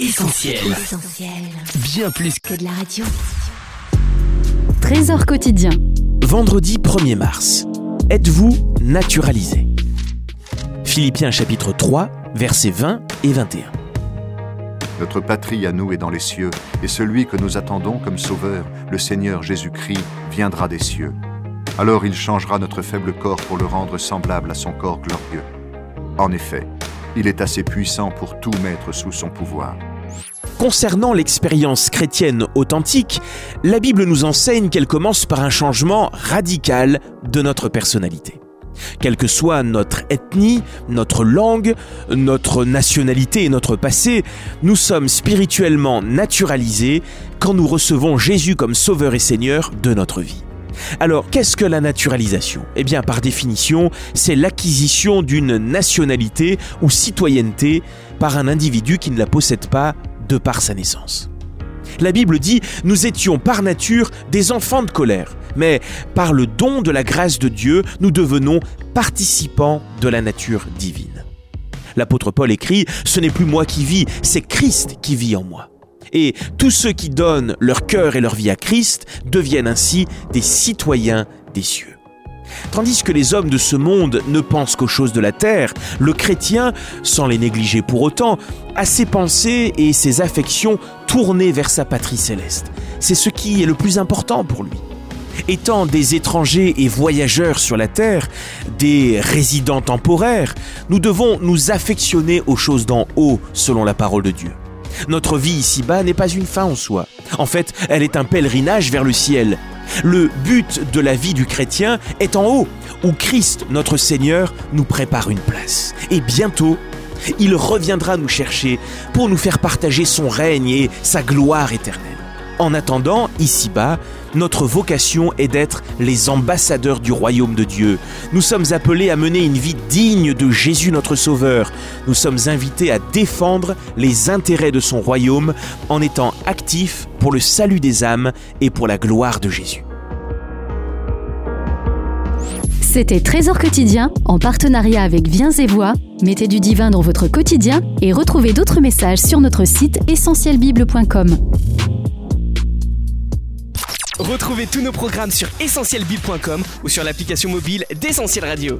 Essentiel. Essentiel. Bien plus que de la radio. Trésor quotidien. Vendredi 1er mars. Êtes-vous naturalisé? Philippiens chapitre 3, versets 20 et 21. Notre patrie à nous est dans les cieux, et celui que nous attendons comme sauveur, le Seigneur Jésus-Christ, viendra des cieux. Alors il changera notre faible corps pour le rendre semblable à son corps glorieux. En effet, il est assez puissant pour tout mettre sous son pouvoir. Concernant l'expérience chrétienne authentique, la Bible nous enseigne qu'elle commence par un changement radical de notre personnalité. Quelle que soit notre ethnie, notre langue, notre nationalité et notre passé, nous sommes spirituellement naturalisés quand nous recevons Jésus comme Sauveur et Seigneur de notre vie. Alors, qu'est-ce que la naturalisation ? Eh bien, par définition, c'est l'acquisition d'une nationalité ou citoyenneté par un individu qui ne la possède pas de par sa naissance. La Bible dit « Nous étions par nature des enfants de colère, mais par le don de la grâce de Dieu, nous devenons participants de la nature divine. » L'apôtre Paul écrit « Ce n'est plus moi qui vis, c'est Christ qui vit en moi. » Et tous ceux qui donnent leur cœur et leur vie à Christ deviennent ainsi des citoyens des cieux. Tandis que les hommes de ce monde ne pensent qu'aux choses de la terre, le chrétien, sans les négliger pour autant, a ses pensées et ses affections tournées vers sa patrie céleste. C'est ce qui est le plus important pour lui. Étant des étrangers et voyageurs sur la terre, des résidents temporaires, nous devons nous affectionner aux choses d'en haut, selon la parole de Dieu. Notre vie ici-bas n'est pas une fin en soi. En fait, elle est un pèlerinage vers le ciel. Le but de la vie du chrétien est en haut, où Christ, notre Seigneur, nous prépare une place. Et bientôt, il reviendra nous chercher pour nous faire partager son règne et sa gloire éternelle. En attendant, ici-bas, notre vocation est d'être les ambassadeurs du royaume de Dieu. Nous sommes appelés à mener une vie digne de Jésus notre Sauveur. Nous sommes invités à défendre les intérêts de son royaume en étant actifs pour le salut des âmes et pour la gloire de Jésus. C'était Trésor quotidien en partenariat avec Viens et Voix. Mettez du divin dans votre quotidien et retrouvez d'autres messages sur notre site essentielbible.com. Retrouvez tous nos programmes sur essentielbible.com ou sur l'application mobile d'Essentiel Radio.